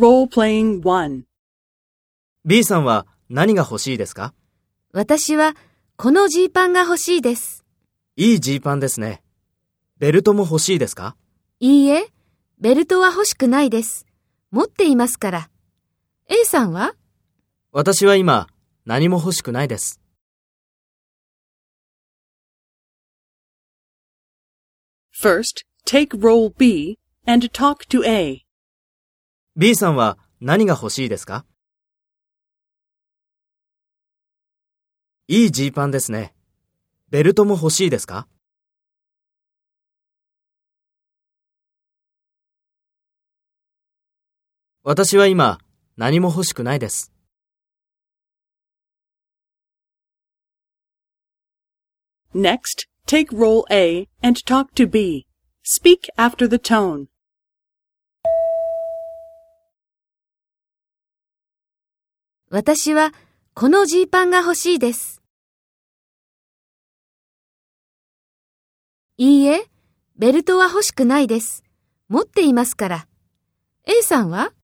B さんは何が欲しいですか？私はこのジーパンが欲しいです。いいジーパンですね。ベルトも欲しいですか？いいえ、ベルトは欲しくないです。持っていますから。A さんは？私は今何も欲しくないです。First, take role B and talk to A. B さんは何が欲しいですか？いいジーパンですね。ベルトも欲しいですか？私は今何も欲しくないです。Next, take role A and talk to B. Speak after the tone.私はこのジーパンが欲しいです。いいえ、ベルトは欲しくないです。持っていますから。A さんは？